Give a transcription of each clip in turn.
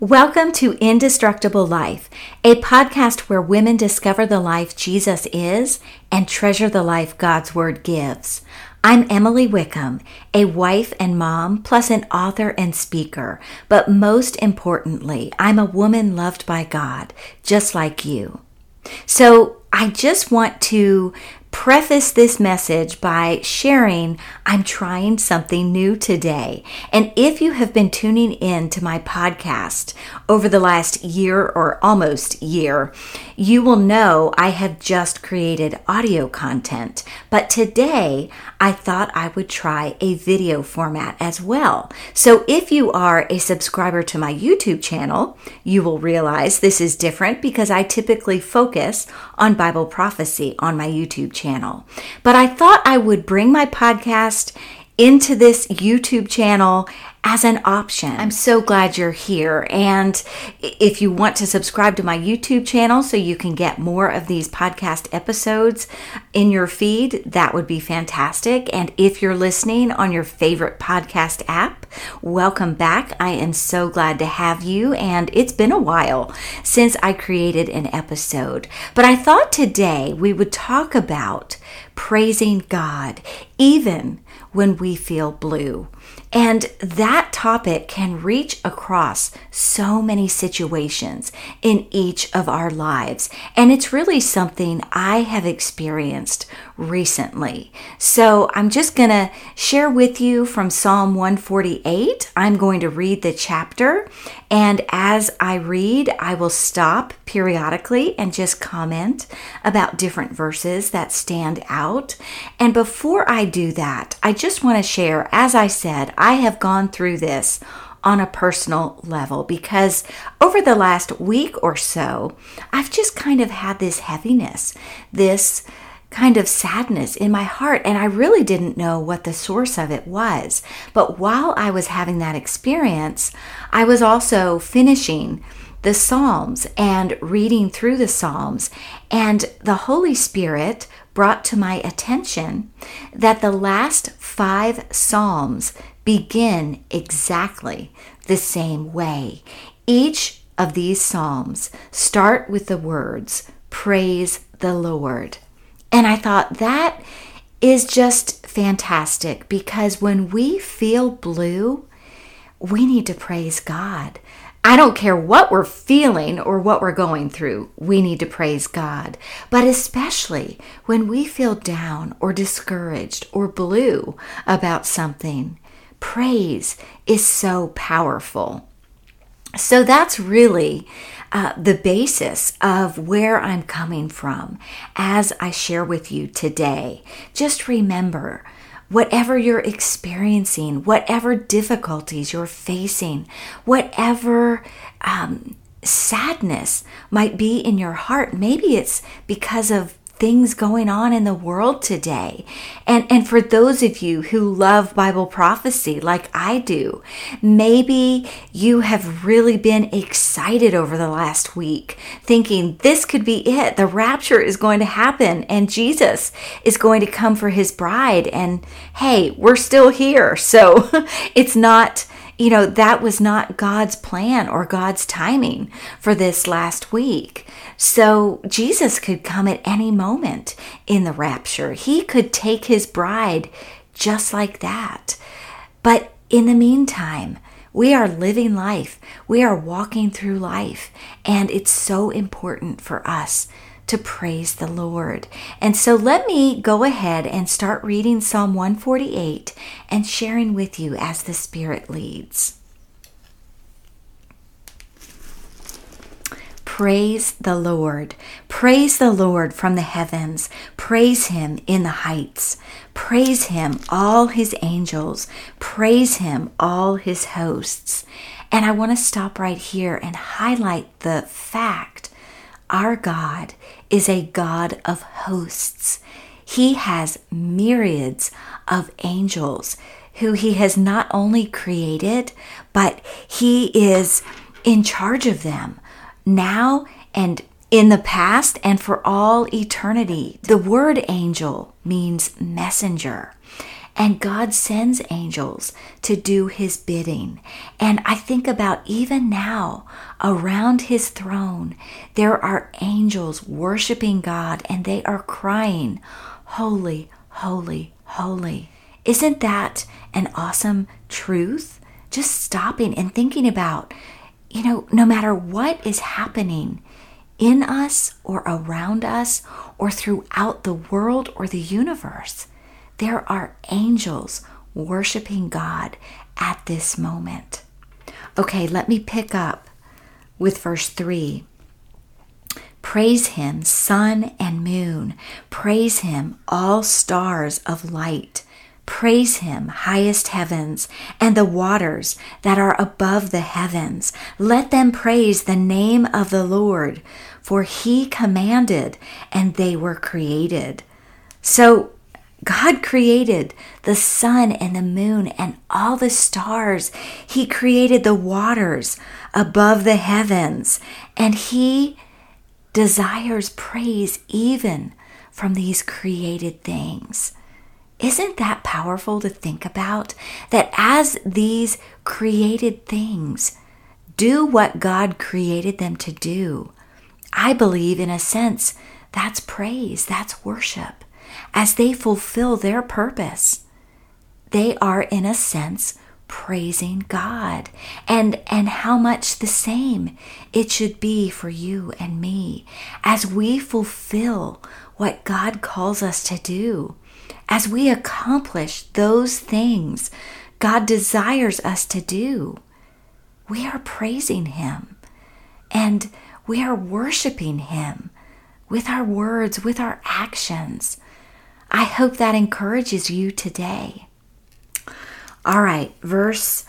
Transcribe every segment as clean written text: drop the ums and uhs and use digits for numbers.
Welcome to Indestructible Life, a podcast where women discover the life Jesus is and treasure the life God's Word gives. I'm Emily Wickham, a wife and mom, plus an author and speaker. But most importantly, I'm a woman loved by God, just like you. So I just want to preface this message by sharing I'm trying something new today. And if you have been tuning in to my podcast over the last year or almost year, you will know I have just created audio content. But today, I thought I would try a video format as well. So if you are a subscriber to my YouTube channel, you will realize this is different because I typically focus on Bible prophecy on my YouTube channel. But I thought I would bring my podcast into this YouTube channel as an option. I'm so glad you're here. And if you want to subscribe to my YouTube channel so you can get more of these podcast episodes in your feed, that would be fantastic. And if you're listening on your favorite podcast app, welcome back. I am so glad to have you. And it's been a while since I created an episode. But I thought today we would talk about praising God, even when we feel blue. And that topic can reach across so many situations in each of our lives. And it's really something I have experienced recently. So I'm just going to share with you from Psalm 148. I'm going to read the chapter. And as I read, I will stop periodically and just comment about different verses that stand out. And before I do that, I just want to share, as I said, I have gone through this on a personal level because over the last week or so, I've just kind of had this heaviness, this kind of sadness in my heart, and I really didn't know what the source of it was. But while I was having that experience, I was also finishing the Psalms and reading through the Psalms, and the Holy Spirit brought to my attention that the last 5 Psalms begin exactly the same way. Each of these Psalms start with the words, "Praise the Lord." And I thought that is just fantastic because when we feel blue, we need to praise God. I don't care what we're feeling or what we're going through, we need to praise God. But especially when we feel down or discouraged or blue about something, praise is so powerful. So that's really the basis of where I'm coming from as I share with you today. Just remember, whatever you're experiencing, whatever difficulties you're facing, whatever sadness might be in your heart, maybe it's because of things going on in the world today. And for those of you who love Bible prophecy like I do, maybe you have really been excited over the last week, thinking this could be it. The rapture is going to happen and Jesus is going to come for his bride. And hey, we're still here. So it's not, that was not God's plan or God's timing for this last week. So Jesus could come at any moment in the rapture. He could take his bride just like that. But in the meantime, we are living life. We are walking through life. And it's so important for us to praise the Lord. And so let me go ahead and start reading Psalm 148 and sharing with you as the Spirit leads. Praise the Lord. Praise the Lord from the heavens. Praise him in the heights. Praise him, all his angels. Praise him, all his hosts. And I want to stop right here and highlight the fact our God is a God of hosts. He has myriads of angels who he has not only created, but he is in charge of them now and in the past and for all eternity. The word angel means messenger. And God sends angels to do his bidding. And I think about even now, around his throne, there are angels worshiping God, and they are crying, "Holy, holy, holy." Isn't that an awesome truth? Just stopping and thinking about, you know, no matter what is happening in us or around us or throughout the world or the universe, there are angels worshiping God at this moment. Okay, let me pick up with verse 3. Praise him, sun and moon. Praise him, all stars of light. Praise him, highest heavens, and the waters that are above the heavens. Let them praise the name of the Lord, for he commanded, and they were created. So, God created the sun and the moon and all the stars. He created the waters above the heavens, and he desires praise even from these created things. Isn't that powerful to think about? That as these created things do what God created them to do, I believe in a sense that's praise, that's worship. As they fulfill their purpose, they are in a sense praising God. And how much the same it should be for you and me as we fulfill what God calls us to do. As we accomplish those things God desires us to do, we are praising him and we are worshiping him with our words, with our actions. I hope that encourages you today. All right, verse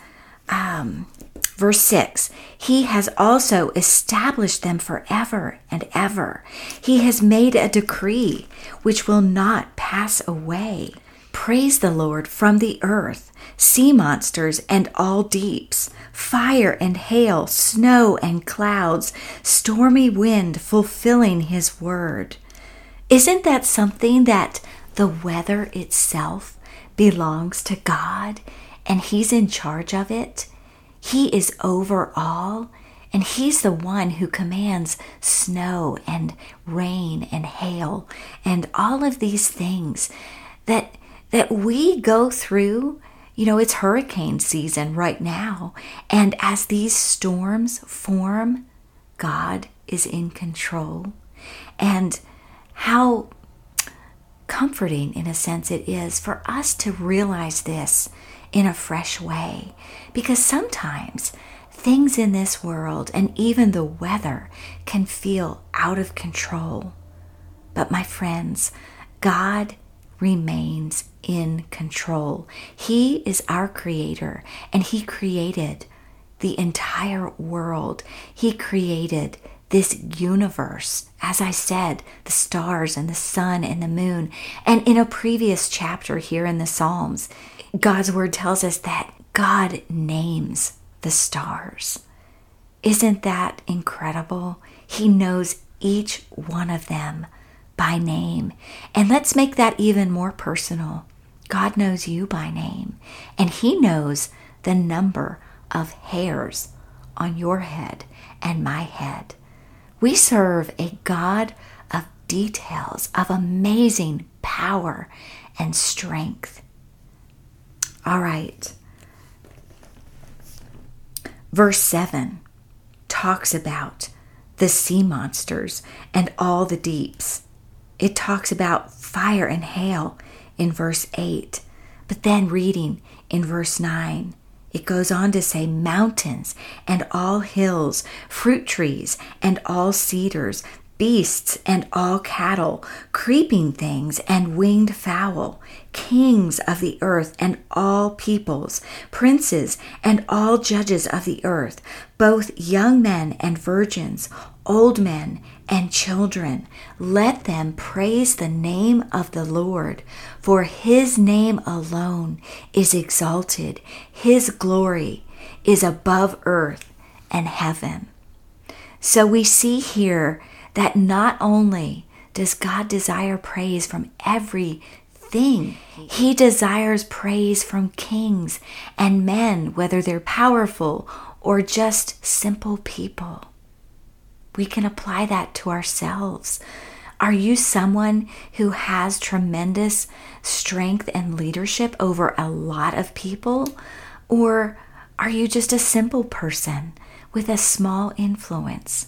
6. He has also established them forever and ever. He has made a decree which will not pass away. Praise the Lord from the earth, sea monsters and all deeps, fire and hail, snow and clouds, stormy wind fulfilling his word. Isn't that something that the weather itself belongs to God, and he's in charge of it? He is over all, and he's the one who commands snow and rain and hail and all of these things that we go through. You know, it's hurricane season right now, and as these storms form, God is in control. And how comforting, in a sense, it is for us to realize this in a fresh way, because sometimes things in this world and even the weather can feel out of control. But my friends, God remains in control. He is our creator, and he created the entire world. He created this universe, as I said, the stars and the sun and the moon. And in a previous chapter here in the Psalms, God's word tells us that God names the stars. Isn't that incredible? He knows each one of them by name. And let's make that even more personal. God knows you by name, and he knows the number of hairs on your head and my head. We serve a God of details, of amazing power and strength. All right. Verse 7 talks about the sea monsters and all the deeps. It talks about fire and hail in verse 8. But then reading in verse 9, it goes on to say mountains and all hills, fruit trees and all cedars, beasts and all cattle, creeping things and winged fowl, kings of the earth and all peoples, princes and all judges of the earth, both young men and virgins, old men and children. Let them praise the name of the Lord, for his name alone is exalted. His glory is above earth and heaven. So we see here that not only does God desire praise from every thing. He desires praise from kings and men, whether they're powerful or just simple people. We can apply that to ourselves. Are you someone who has tremendous strength and leadership over a lot of people? Or are you just a simple person with a small influence?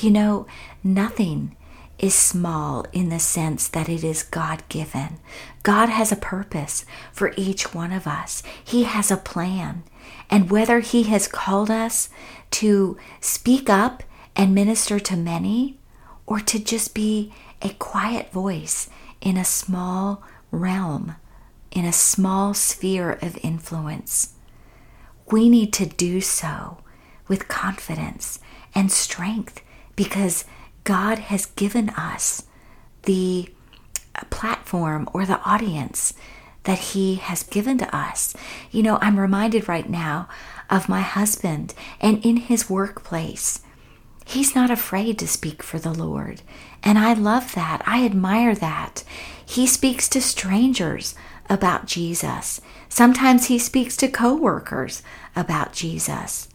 You know, nothing is small in the sense that it is God-given. God has a purpose for each one of us. He has a plan. And whether He has called us to speak up and minister to many, or to just be a quiet voice in a small realm, in a small sphere of influence, we need to do so with confidence and strength, because God has given us the platform or the audience that He has given to us. You know, I'm reminded right now of my husband, and in his workplace, he's not afraid to speak for the Lord. And I love that. I admire that. He speaks to strangers about Jesus. Sometimes he speaks to coworkers about Jesus.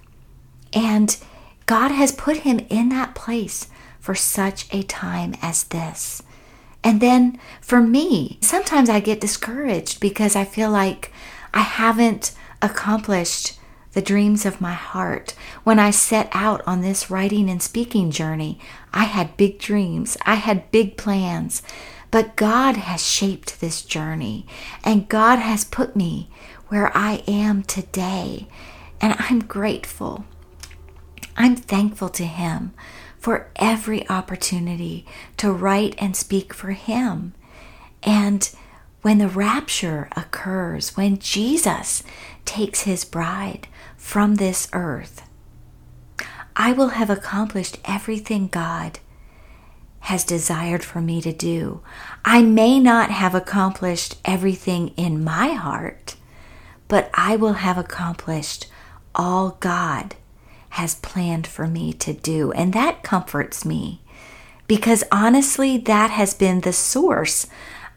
And God has put him in that place for such a time as this. And then for me, sometimes I get discouraged because I feel like I haven't accomplished the dreams of my heart. When I set out on this writing and speaking journey, I had big dreams. I had big plans. But God has shaped this journey, and God has put me where I am today. And I'm grateful. I'm thankful to Him for every opportunity to write and speak for Him. And when the rapture occurs, when Jesus takes His bride from this earth, I will have accomplished everything God has desired for me to do. I may not have accomplished everything in my heart, but I will have accomplished all God has planned for me to do. And that comforts me, because honestly, that has been the source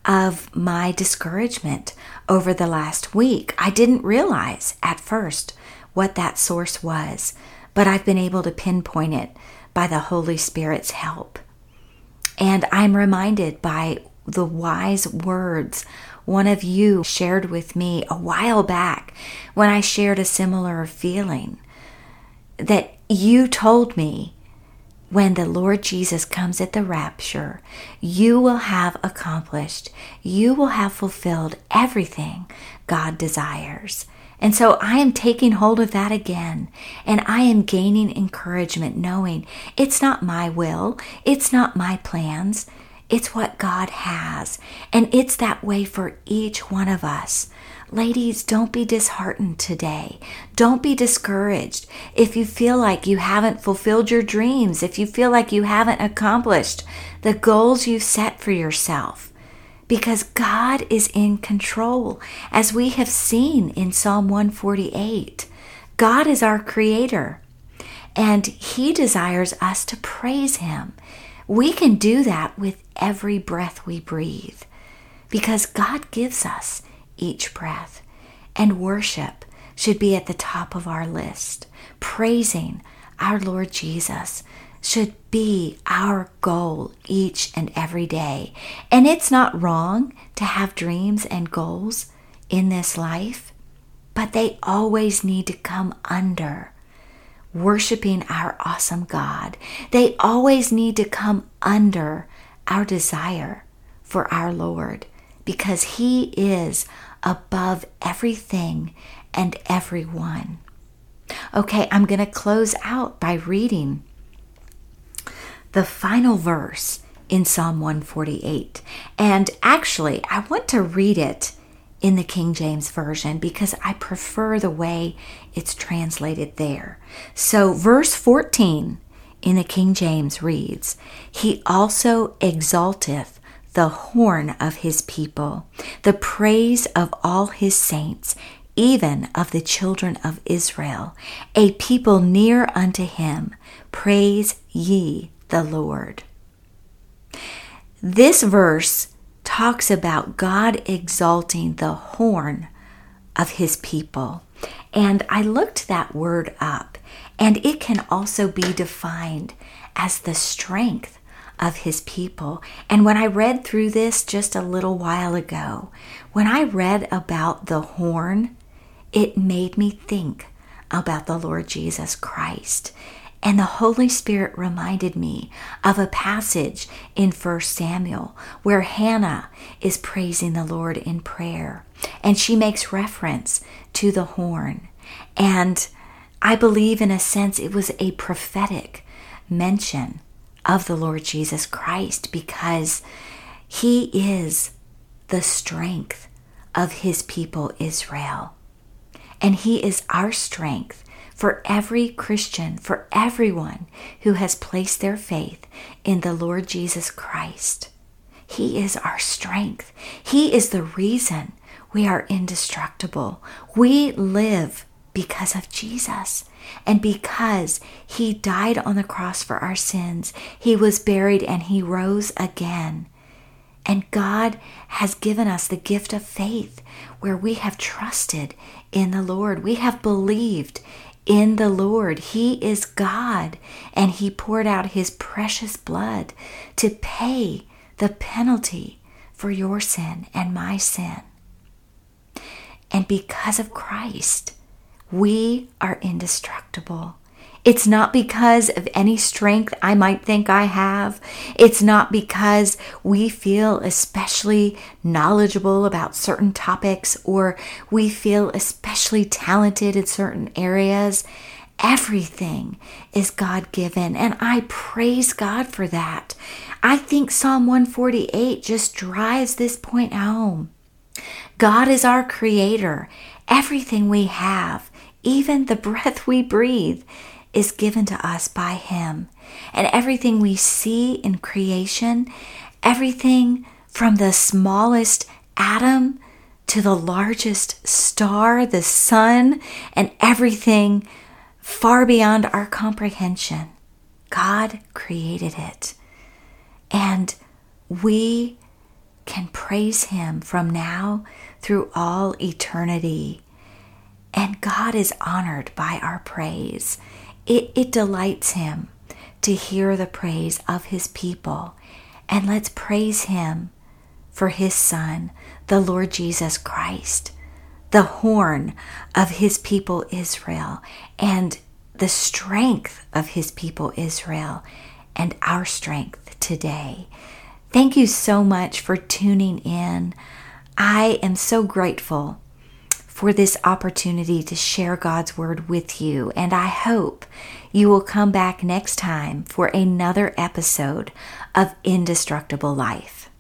of my discouragement over the last week. I didn't realize at first what that source was, but I've been able to pinpoint it by the Holy Spirit's help. And I'm reminded by the wise words one of you shared with me a while back when I shared a similar feeling, that you told me, when the Lord Jesus comes at the rapture, you will have accomplished, you will have fulfilled everything God desires. And so I am taking hold of that again, and I am gaining encouragement, knowing it's not my will, it's not my plans, it's what God has. And it's that way for each one of us. Ladies, don't be disheartened today. Don't be discouraged if you feel like you haven't fulfilled your dreams, if you feel like you haven't accomplished the goals you've set for yourself, because God is in control. As we have seen in Psalm 148, God is our creator, and He desires us to praise Him. We can do that with every breath we breathe, because God gives us each breath, and worship should be at the top of our list. Praising our Lord Jesus should be our goal each and every day. And it's not wrong to have dreams and goals in this life, but they always need to come under worshiping our awesome God. They always need to come under our desire for our Lord, because He is above everything and everyone. Okay, I'm going to close out by reading the final verse in Psalm 148. And actually, I want to read it in the King James Version, because I prefer the way it's translated there. So verse 14 in the King James reads, "He also exalteth the horn of His people, the praise of all His saints, even of the children of Israel, a people near unto Him. Praise ye the Lord." This verse talks about God exalting the horn of his people. And I looked that word up, and it can also be defined as the strength of his people. And when I read through this just a little while ago, when I read about the horn, it made me think about the Lord Jesus Christ. And the Holy Spirit reminded me of a passage in 1 Samuel where Hannah is praising the Lord in prayer, and she makes reference to the horn. And I believe in a sense it was a prophetic mention of the Lord Jesus Christ, because he is the strength of his people Israel. And he is our strength for every Christian, for everyone who has placed their faith in the Lord Jesus Christ. He is our strength. He is the reason we are indestructible. We live because of Jesus, and because he died on the cross for our sins. He was buried and he rose again. And God has given us the gift of faith, where we have trusted in the Lord. We have believed in the Lord. He is God, and he poured out his precious blood to pay the penalty for your sin and my sin. And because of Christ, we are indestructible. It's not because of any strength I might think I have. It's not because we feel especially knowledgeable about certain topics, or we feel especially talented in certain areas. Everything is God-given, and I praise God for that. I think Psalm 148 just drives this point home. God is our creator. Everything we have, even the breath we breathe, is given to us by him. And everything we see in creation, everything from the smallest atom to the largest star, the sun, and everything far beyond our comprehension, God created it. And we can praise him from now through all eternity. And God is honored by our praise. It delights him to hear the praise of his people. And let's praise him for his son, the Lord Jesus Christ, the horn of his people Israel, and the strength of his people Israel, and our strength today. Thank you so much for tuning in. I am so grateful for this opportunity to share God's word with you. And I hope you will come back next time for another episode of Indestructible Life.